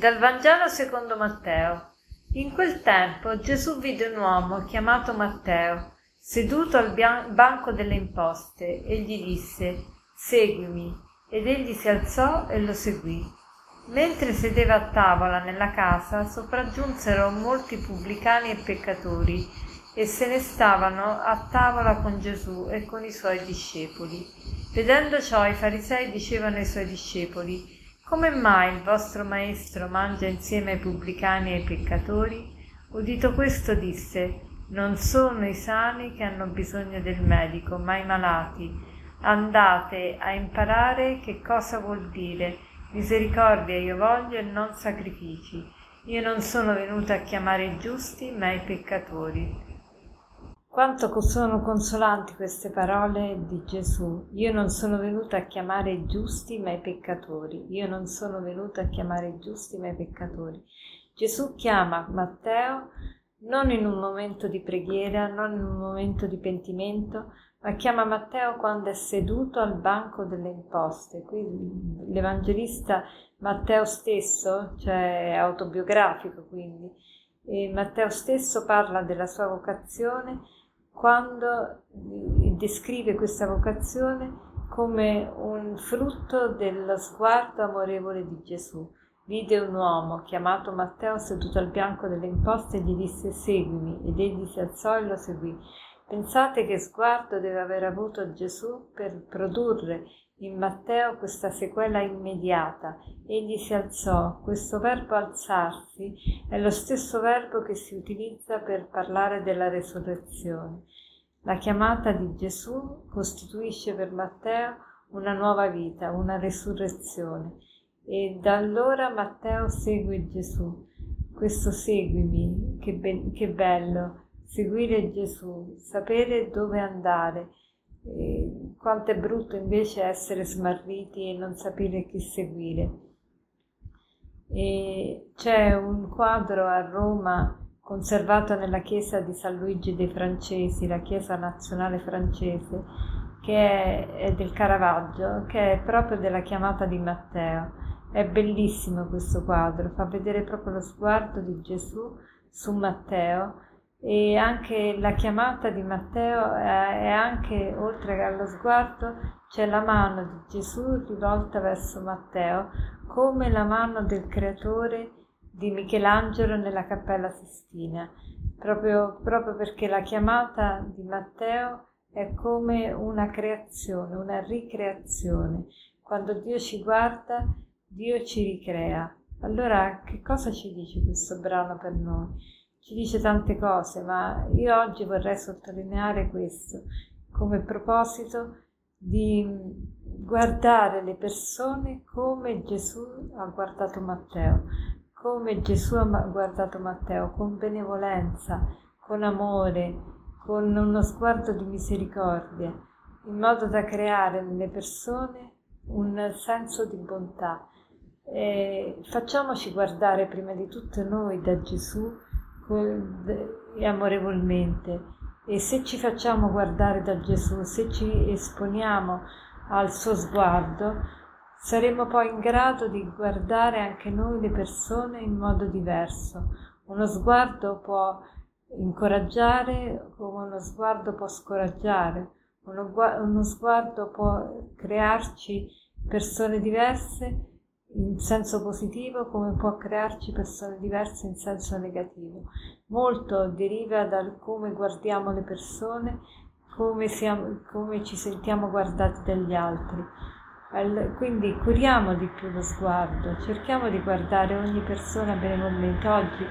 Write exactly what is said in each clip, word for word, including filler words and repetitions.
Dal Vangelo secondo Matteo. In quel tempo Gesù vide un uomo chiamato Matteo, seduto al bian- banco delle imposte, e gli disse: «Seguimi». Ed egli si alzò e lo seguì. Mentre sedeva a tavola nella casa, sopraggiunsero molti pubblicani e peccatori, e se ne stavano a tavola con Gesù e con i suoi discepoli. Vedendo ciò, i farisei dicevano ai suoi discepoli: «Come mai il vostro maestro mangia insieme ai pubblicani e ai peccatori?» Udito questo disse: «Non sono i sani che hanno bisogno del medico, ma i malati. Andate a imparare che cosa vuol dire: misericordia io voglio e non sacrifici. Io non sono venuto a chiamare i giusti, ma i peccatori». Quanto sono consolanti queste parole di Gesù: io non sono venuto a chiamare i giusti ma i peccatori, io non sono venuto a chiamare i giusti ma i peccatori. Gesù chiama Matteo non in un momento di preghiera, non in un momento di pentimento, ma chiama Matteo quando è seduto al banco delle imposte. Qui l'evangelista Matteo stesso, cioè è autobiografico quindi, e Matteo stesso parla della sua vocazione quando descrive questa vocazione come un frutto dello sguardo amorevole di Gesù. Vide un uomo chiamato Matteo seduto al banco delle imposte e gli disse: «Seguimi». Ed egli si alzò e lo seguì. Pensate che sguardo deve aver avuto Gesù per produrre in Matteo questa sequela immediata. Egli si alzò. Questo verbo alzarsi è lo stesso verbo che si utilizza per parlare della resurrezione. La chiamata di Gesù costituisce per Matteo una nuova vita, una resurrezione. E da allora Matteo segue Gesù. Questo seguimi, che, be- che bello! Seguire Gesù, sapere dove andare. Eh, quanto è brutto invece essere smarriti e non sapere chi seguire. E c'è un quadro a Roma conservato nella chiesa di San Luigi dei Francesi, la chiesa nazionale francese, che è, è del Caravaggio, che è proprio della chiamata di Matteo. È bellissimo questo quadro, fa vedere proprio lo sguardo di Gesù su Matteo. E anche la chiamata di Matteo è anche, oltre allo sguardo, c'è la mano di Gesù rivolta verso Matteo, come la mano del creatore di Michelangelo nella Cappella Sistina, proprio, proprio perché la chiamata di Matteo è come una creazione, una ricreazione. Quando Dio ci guarda, Dio ci ricrea. Allora, che cosa ci dice questo brano per noi? Ci dice tante cose, ma io oggi vorrei sottolineare questo come proposito di guardare le persone come Gesù ha guardato Matteo, come Gesù ha guardato Matteo, con benevolenza, con amore, con uno sguardo di misericordia, in modo da creare nelle persone un senso di bontà. E facciamoci guardare prima di tutto noi da Gesù e amorevolmente, e se ci facciamo guardare da Gesù, se ci esponiamo al suo sguardo, saremo poi in grado di guardare anche noi le persone in modo diverso. Uno sguardo può incoraggiare, come uno sguardo può scoraggiare, uno, uno sguardo può crearci persone diverse in senso positivo, come può crearci persone diverse in senso negativo. Molto deriva da come guardiamo le persone, come, siamo, come ci sentiamo guardati dagli altri. Quindi curiamo di più lo sguardo, cerchiamo di guardare ogni persona benevolmente. Oggi,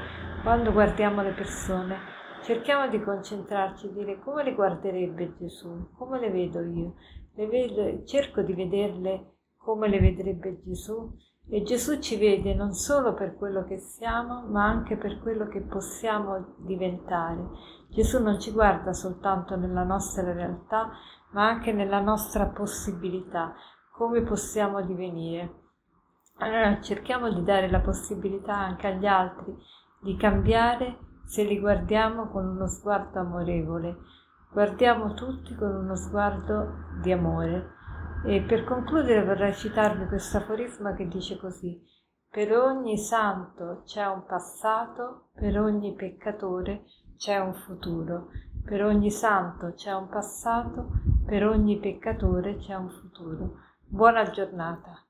quando guardiamo le persone, cerchiamo di concentrarci e dire: come le guarderebbe Gesù? Come le vedo io? Le vedo, cerco di vederle come le vedrebbe Gesù. E Gesù ci vede non solo per quello che siamo, ma anche per quello che possiamo diventare. Gesù non ci guarda soltanto nella nostra realtà, ma anche nella nostra possibilità, come possiamo divenire. Allora cerchiamo di dare la possibilità anche agli altri di cambiare se li guardiamo con uno sguardo amorevole. Guardiamo tutti con uno sguardo di amore. E per concludere vorrei citarvi questo aforisma che dice così: Per ogni santo c'è un passato, per ogni peccatore c'è un futuro. Per ogni santo c'è un passato, per ogni peccatore c'è un futuro. Buona giornata.